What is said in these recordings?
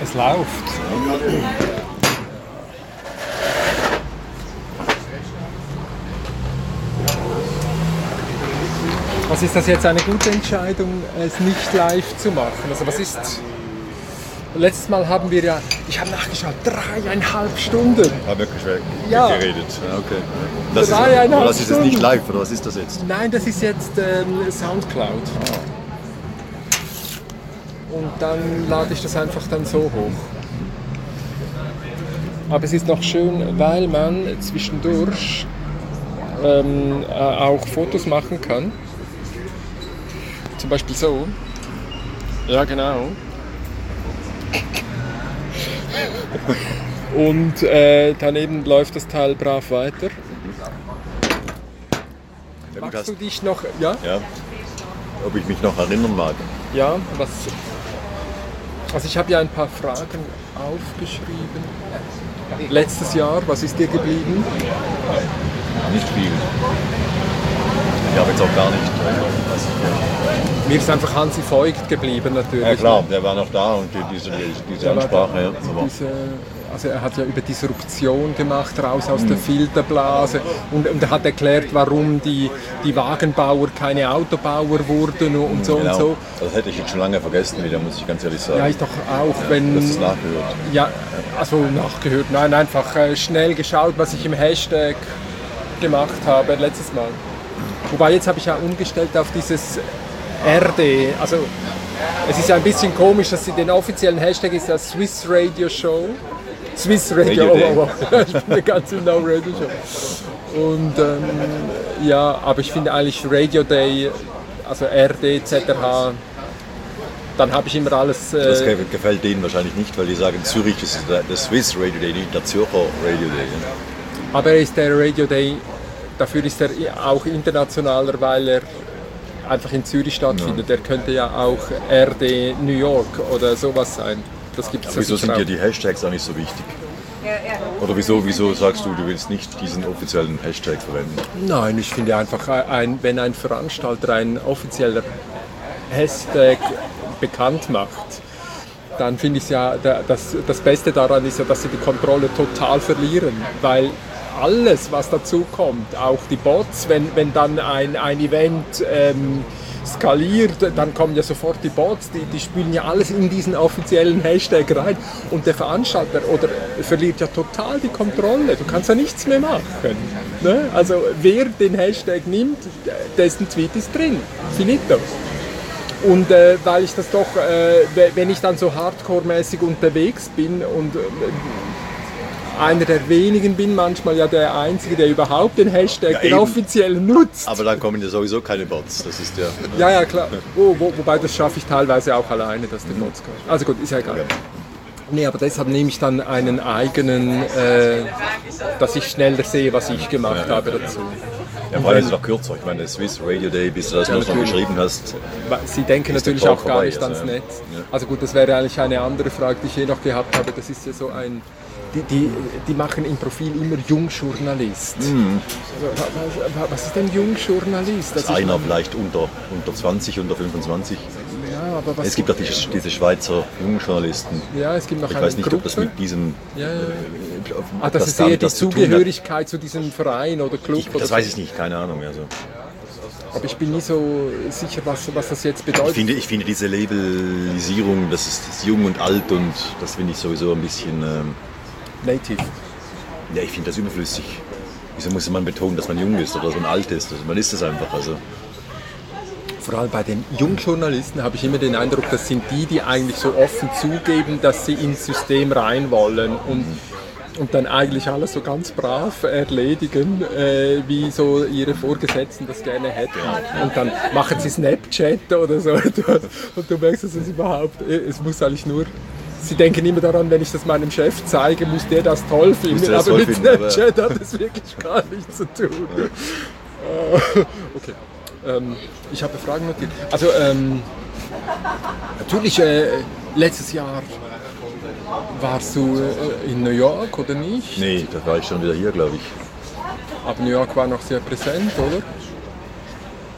Es läuft. Was ist das jetzt eine gute Entscheidung, es nicht live zu machen? Also was ist... Letztes Mal haben wir ja, ich habe nachgeschaut, 3,5 Stunden. Ah, wirklich geredet. Okay. Das ist jetzt nicht live, oder was ist das jetzt? Nein, das ist jetzt Soundcloud. Und dann lade ich das einfach dann so hoch. Aber es ist noch schön, weil man zwischendurch auch Fotos machen kann. Zum Beispiel so. Ja, genau. Und daneben läuft das Teil brav weiter. Magst du dich noch... Ja? Ja. Ob ich mich noch erinnern mag. Ja, was... Also ich habe ja ein paar Fragen aufgeschrieben. Letztes Jahr, was ist dir geblieben? Nicht viel. Ich habe jetzt auch gar nicht. Mir ist einfach Hansi Voigt geblieben, natürlich. Ja klar, der war noch da und diese Ansprache. Ja. Also er hat ja über Disruption gemacht, raus aus der Filterblase und er hat erklärt, warum die Wagenbauer keine Autobauer wurden und so genau. Und so. Das hätte ich jetzt schon lange vergessen wieder, muss ich ganz ehrlich sagen. Ja, ich doch auch, wenn... Das ist nachgehört. Ja, also nachgehört, nein, einfach schnell geschaut, was ich im Hashtag gemacht habe letztes Mal. Wobei, jetzt habe ich ja umgestellt auf dieses RD, also es ist ja ein bisschen komisch, dass den offiziellen Hashtag ist ja Swiss Radio Show. Swiss Radio, ich bin ja ganz im No Radio Show. Und ja, aber ich finde eigentlich Radio Day, also RD, ZRH, dann habe ich immer alles... Das gefällt denen wahrscheinlich nicht, weil die sagen, Zürich ist der Swiss Radio Day, nicht der Zürcher Radio Day. Aber ist der Radio Day... Dafür ist er auch internationaler, weil er einfach in Zürich stattfindet. Ja. Er könnte ja auch RD New York oder sowas sein. Das gibt's ja. Wieso sind dir die Hashtags auch nicht so wichtig? Oder wieso sagst du willst nicht diesen offiziellen Hashtag verwenden? Nein, ich finde einfach, wenn ein Veranstalter einen offiziellen Hashtag bekannt macht, dann finde ich ja, das Beste daran ist ja, dass sie die Kontrolle total verlieren, weil alles, was dazu kommt, auch die Bots, wenn dann ein Event skaliert, dann kommen ja sofort die Bots, die spielen ja alles in diesen offiziellen Hashtag rein und der Veranstalter oder verliert ja total die Kontrolle, du kannst ja nichts mehr machen. Ne? Also wer den Hashtag nimmt, dessen Tweet ist drin, finito. Und weil ich das doch, wenn ich dann so hardcore-mäßig unterwegs bin und einer der wenigen bin, manchmal ja der Einzige, der überhaupt den Hashtag, den offiziellen, nutzt. Aber dann kommen ja sowieso keine Bots, das ist ja... Ja, klar. Wobei, das schaffe ich teilweise auch alleine, dass die Bots kommen. Also gut, ist ja egal. Ja. Nee, aber deshalb nehme ich dann einen eigenen, dass ich schneller sehe, was ich gemacht habe dazu. Ja, vor allem ist es noch kürzer. Ich meine, Swiss Radio Day, bis du das noch geschrieben hast. Sie denken natürlich auch gar nicht ans Netz. Ja. Also gut, das wäre eigentlich eine andere Frage, die ich je noch gehabt habe. Das ist ja so ein... Die machen im Profil immer Jungjournalist. Mhm. Was ist denn Jungjournalist? Das ist einer vielleicht unter 20, unter 25. Ja, aber es gibt auch diese Schweizer Jungjournalisten. Ja, es gibt noch eine Gruppe. Ich weiß nicht, ob das mit diesem... das ist eher die Zugehörigkeit zu diesem Verein oder Club. Das weiß ich nicht, keine Ahnung. Also. Aber ich bin nie so sicher, was das jetzt bedeutet. Ich finde diese Labelisierung, das ist jung und alt und das finde ich sowieso ein bisschen... Native. Ja, ich finde das überflüssig. Wieso muss man betonen, dass man jung ist oder dass man alt ist? Also man ist es einfach. Also. Vor allem bei den Jungjournalisten habe ich immer den Eindruck, das sind die eigentlich so offen zugeben, dass sie ins System rein wollen und dann eigentlich alles so ganz brav erledigen, wie so ihre Vorgesetzten das gerne hätten. Und dann machen sie Snapchat oder so etwas und du merkst, dass es überhaupt, es muss eigentlich nur... Sie denken immer daran, wenn ich das meinem Chef zeige, muss der das toll finden, aber mit Snapchat hat es wirklich gar nichts zu tun. Okay, ich habe Fragen notiert. Also natürlich, letztes Jahr warst du in New York, oder nicht? Nee, da war ich schon wieder hier, glaube ich. Aber New York war noch sehr präsent, oder?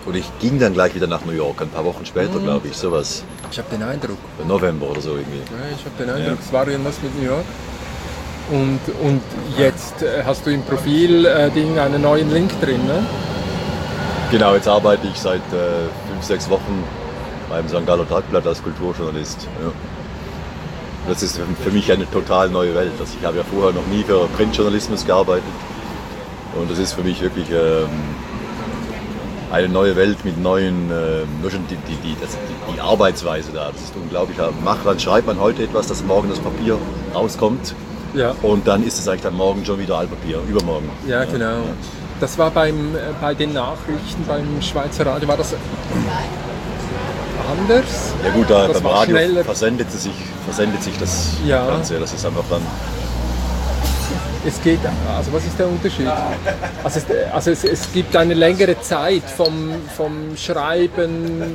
Und ich ging dann gleich wieder nach New York, ein paar Wochen später, glaube ich, sowas. Ich habe den Eindruck. November oder so irgendwie. Ja, ich habe den Eindruck, es war irgendwas mit New York. Und jetzt hast du im Profil-Ding einen neuen Link drin, ne? Genau, jetzt arbeite ich seit 5-6 Wochen beim St. Galler Tagblatt als Kulturjournalist. Ja. Das ist für mich eine total neue Welt. Also ich habe ja vorher noch nie für Printjournalismus gearbeitet. Und das ist für mich wirklich eine neue Welt mit neuen, nur schon die Arbeitsweise da. Das ist unglaublich. Dann schreibt man heute etwas, dass morgen das Papier rauskommt. Ja. Und dann ist es eigentlich dann morgen schon wieder Altpapier, übermorgen. Ja, genau. Ja. Das war bei den Nachrichten beim Schweizer Radio, war das anders? Ja gut, da beim Radio schneller. versendet sich das Ganze. Das ist einfach dann... Es geht, also was ist der Unterschied? Also es gibt eine längere Zeit vom Schreiben,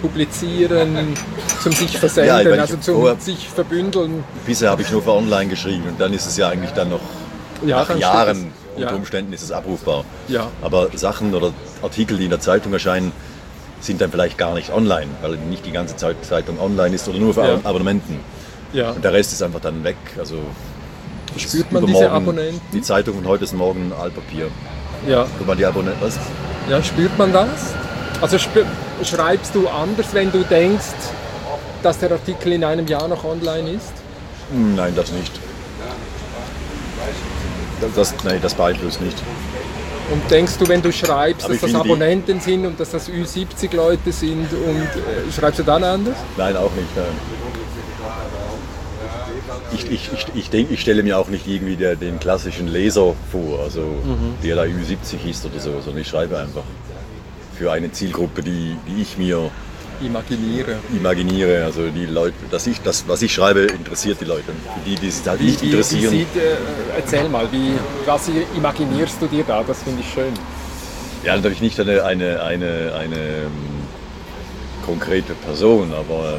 Publizieren, zum sich versenden, ja, zum sich verbündeln. Bisher habe ich nur für online geschrieben und dann ist es ja eigentlich dann noch nach Jahren unter Umständen ist es abrufbar. Ja. Aber Sachen oder Artikel, die in der Zeitung erscheinen, sind dann vielleicht gar nicht online, weil nicht die ganze Zeit Zeitung online ist oder nur für Abonnenten. Ja. Und der Rest ist einfach dann weg. Also spürt man diese Abonnenten? Die Zeitung und heute ist morgen Altpapier. Ja. Guck mal, die Abonnenten, was? Ja, spürt man das? Also schreibst du anders, wenn du denkst, dass der Artikel in einem Jahr noch online ist? Nein, das nicht. Das beeinflusst nicht. Und denkst du, wenn du schreibst, dass das Abonnenten sind und dass das Ü70 Leute sind, und schreibst du dann anders? Nein, auch nicht. Nein. Ich denke, ich stelle mir auch nicht irgendwie den klassischen Leser vor, also der da über 70 ist oder so, sondern ich schreibe einfach für eine Zielgruppe, die ich mir imaginiere. Also die Leute, was ich schreibe, interessiert die Leute. Die sich halt nicht interessieren. Erzähl mal, was imaginierst du dir da? Das finde ich schön. Ja, natürlich nicht eine konkrete Person, aber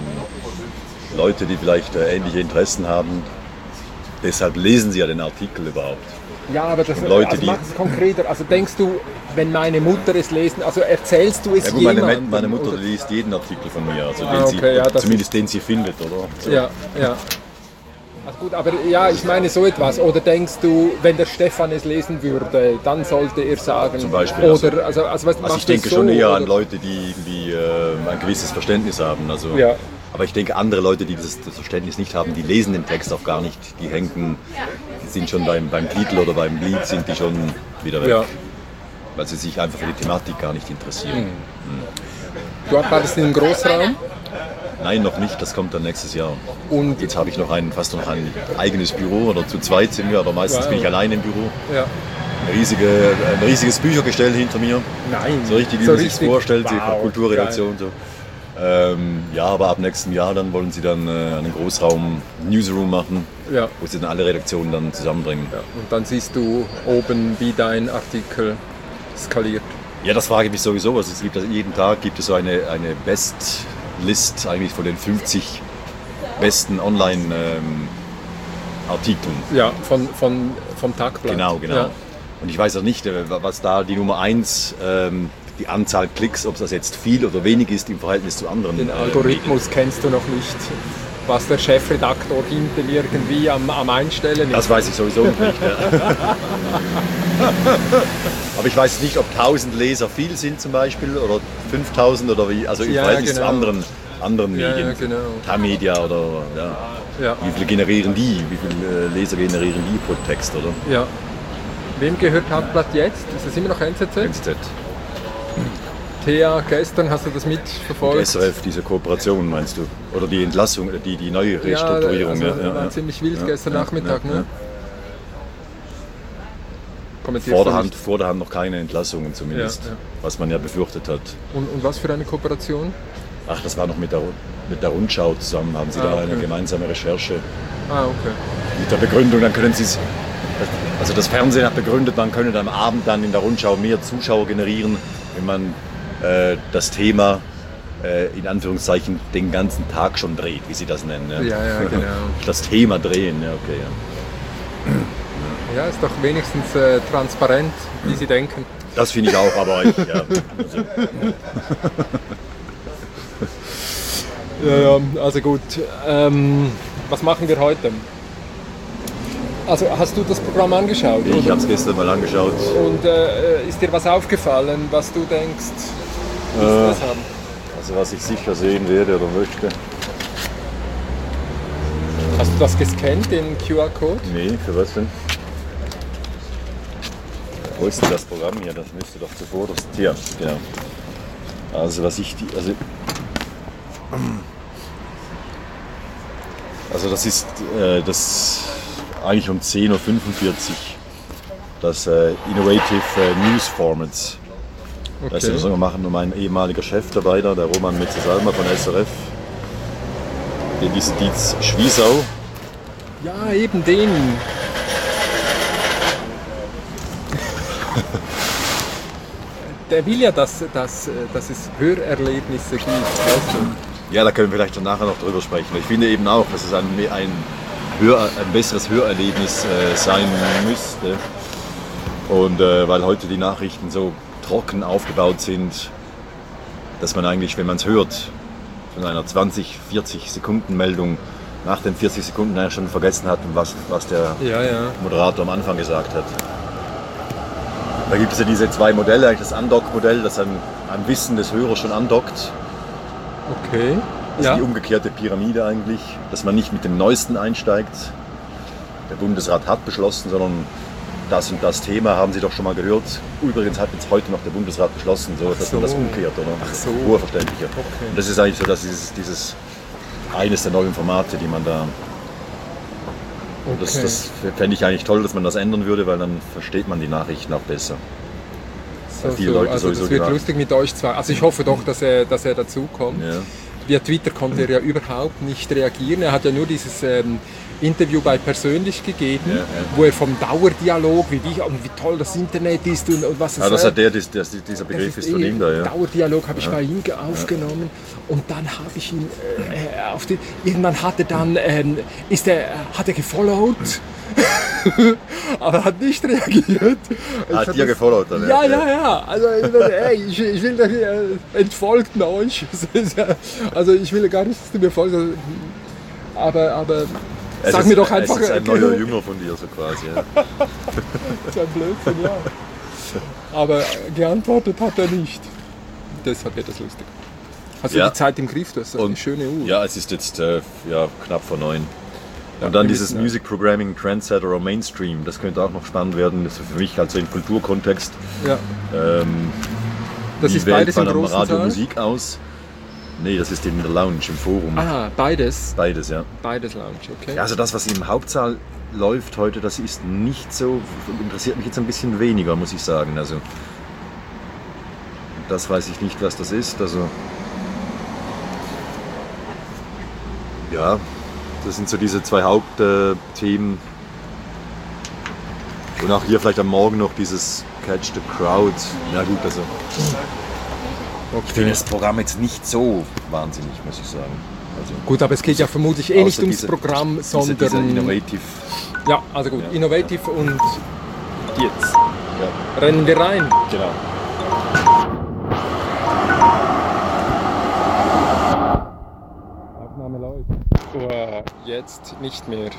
Leute, die vielleicht ähnliche Interessen haben, deshalb lesen sie ja den Artikel überhaupt. Ja, aber das macht es konkreter. Also denkst du, wenn meine Mutter es lesen, also erzählst du es jemandem? Meine Mutter liest jeden Artikel von mir, also den sie findet, oder? So. Ja. Also gut, aber ja, ich meine so etwas. Oder denkst du, wenn der Stefan es lesen würde, dann sollte er sagen... Zum Beispiel. Oder, also ich denke schon eher an Leute, die irgendwie ein gewisses Verständnis haben. Also, ja. Aber ich denke, andere Leute, die das Verständnis nicht haben, die lesen den Text auch gar nicht. Die sind schon beim Titel oder beim Lied sind die schon wieder weg. Ja. Weil sie sich einfach für die Thematik gar nicht interessieren. Du arbeitest in einem Großraum? Nein, noch nicht. Das kommt dann nächstes Jahr. Und jetzt habe ich noch fast ein eigenes Büro, oder zu zweit sind wir, aber meistens bin ich allein im Büro. Ja. Ein riesiges Büchergestell hinter mir. Nein. So richtig, wie man sich vorstellt, die Kulturredaktion und so. Ja, aber ab nächstem Jahr dann wollen sie dann einen Großraum-Newsroom machen, wo sie dann alle Redaktionen dann zusammenbringen. Ja. Und dann siehst du oben, wie dein Artikel skaliert. Ja, das frage ich mich sowieso. Also jeden Tag gibt es so eine Best-List eigentlich von den 50 besten Online-Artikeln. Ja, vom Tagblatt. Genau. Ja. Und ich weiß auch nicht, was da die Nummer 1... die Anzahl Klicks, ob das jetzt viel oder wenig ist im Verhältnis zu anderen. Den Algorithmus kennst du noch nicht, was der Chefredaktor hinten irgendwie am Einstellen ist. Das weiß ich sowieso nicht. Ja. Aber ich weiß nicht, ob 1000 Leser viel sind zum Beispiel oder 5000 oder wie, also im Verhältnis zu anderen Medien. Ja, genau. Tamedia oder wie viel generieren die, wie viele Leser generieren die pro Text, oder? Ja. Wem gehört Tagblatt jetzt? Ist das immer noch NZZ? NZZ. Thea, gestern hast du das mitverfolgt. SRF, diese Kooperation meinst du? Oder die Entlassung, die neue Restrukturierung? Ja, also war ziemlich wild gestern Nachmittag. Ja. Ne? Vorderhand noch keine Entlassungen zumindest, was man ja befürchtet hat. Und was für eine Kooperation? Ach, das war noch mit der Rundschau zusammen, haben sie da eine gemeinsame Recherche. Ah, okay. Mit der Begründung, dann können sie es... Also das Fernsehen hat begründet, man könne am Abend dann in der Rundschau mehr Zuschauer generieren, wenn man das Thema in Anführungszeichen den ganzen Tag schon dreht, wie sie das nennen. Ja, genau. Das Thema drehen, Ja, ist doch wenigstens transparent, wie sie denken. Das finde ich auch, aber ich, ja. Ja, also gut. Was machen wir heute? Also hast du das Programm angeschaut? Ich habe es gestern mal angeschaut. Und ist dir was aufgefallen, was du denkst, wie wir das haben? Also was ich sicher sehen werde oder möchte. Hast du das gescannt, den QR-Code? Nee, für was denn? Wo ist denn das Programm hier? Das müsste doch zuvor das Tier. Genau. Also was ich... Also das ist das eigentlich um 10.45 Uhr, das Innovative News Formats. Okay. Das ist, wir machen nur mein ehemaliger Chef dabei, der Roman Mezzasalmer von SRF, den ist Dietz Schwiesau. Ja, eben den. Der will ja, dass es Hörerlebnisse gibt. Ja, da können wir vielleicht nachher noch drüber sprechen. Ich finde eben auch, dass es ein besseres Hörerlebnis sein müsste. Und weil heute die Nachrichten so trocken aufgebaut sind, dass man eigentlich, wenn man es hört, von einer 20-40-Sekunden-Meldung nach den 40 Sekunden eigentlich schon vergessen hat, was der Moderator am Anfang gesagt hat. Da gibt es ja diese zwei Modelle, eigentlich das Andock-Modell, das am Wissen des Hörers schon andockt. Okay. Das ist die umgekehrte Pyramide eigentlich, dass man nicht mit dem Neuesten einsteigt. Der Bundesrat hat beschlossen, sondern das und das Thema haben Sie doch schon mal gehört. Übrigens hat jetzt heute noch der Bundesrat beschlossen, so, dass man das umkehrt, oder? Ach so. Urverständlicher. Okay. Und das ist eigentlich so, dass dieses eines der neuen Formate, die man da... Okay. Und das fände ich eigentlich toll, dass man das ändern würde, weil dann versteht man die Nachrichten auch besser. So, viele Leute also das wird lustig mit euch zwei. Also ich hoffe doch, dass er dazukommt. Ja. Via Twitter konnte er ja überhaupt nicht reagieren. Er hat ja nur dieses Interview bei Persönlich gegeben, wo er vom Dauerdialog, wie toll das Internet ist und was es ist. Das hat dieser Begriff ist von ihm da. Ja. Dauerdialog habe ich bei ihm aufgenommen und dann habe ich ihn irgendwann hat er dann, hat er gefollowt. Aber er hat nicht reagiert. Hat dir gefollowt dann? Ja. Also ich will entfolgt euch. Also ich will gar nicht, dass du mir folgst. Aber sag mir doch einfach... Es ist ein neuer Jünger von dir so quasi. Ja. Das ist ein Blödsinn, ja. Aber geantwortet hat er nicht. Deshalb wird das lustig. Hast du die Zeit im Griff? Das ist eine schöne Uhr. Ja, es ist jetzt knapp vor 9. Und dann dieses Music Programming, Trendsetter oder Mainstream, das könnte auch noch spannend werden, das ist für mich halt so im Kulturkontext. Ja. Das ist beides im großen Radio Saal? Musik aus? Nee, das ist in der Lounge, im Forum. Ah, beides? Beides, ja. Beides Lounge, okay. Ja, also das, was im Hauptsaal läuft heute, das ist nicht so, interessiert mich jetzt ein bisschen weniger, muss ich sagen. Also, das weiß ich nicht, was das ist, also... Ja... Das sind so diese zwei Hauptthemen. Und auch hier vielleicht am Morgen noch dieses Catch the Crowd. Ja gut, also. Okay. Ich finde das Programm jetzt nicht so wahnsinnig, muss ich sagen. Also gut, aber es geht ja vermutlich nicht ums Programm, sondern... Diese Innovative. Ja, also gut, ja. Innovative und... Jetzt. Ja. Rennen wir rein. Genau. Jetzt nicht mehr.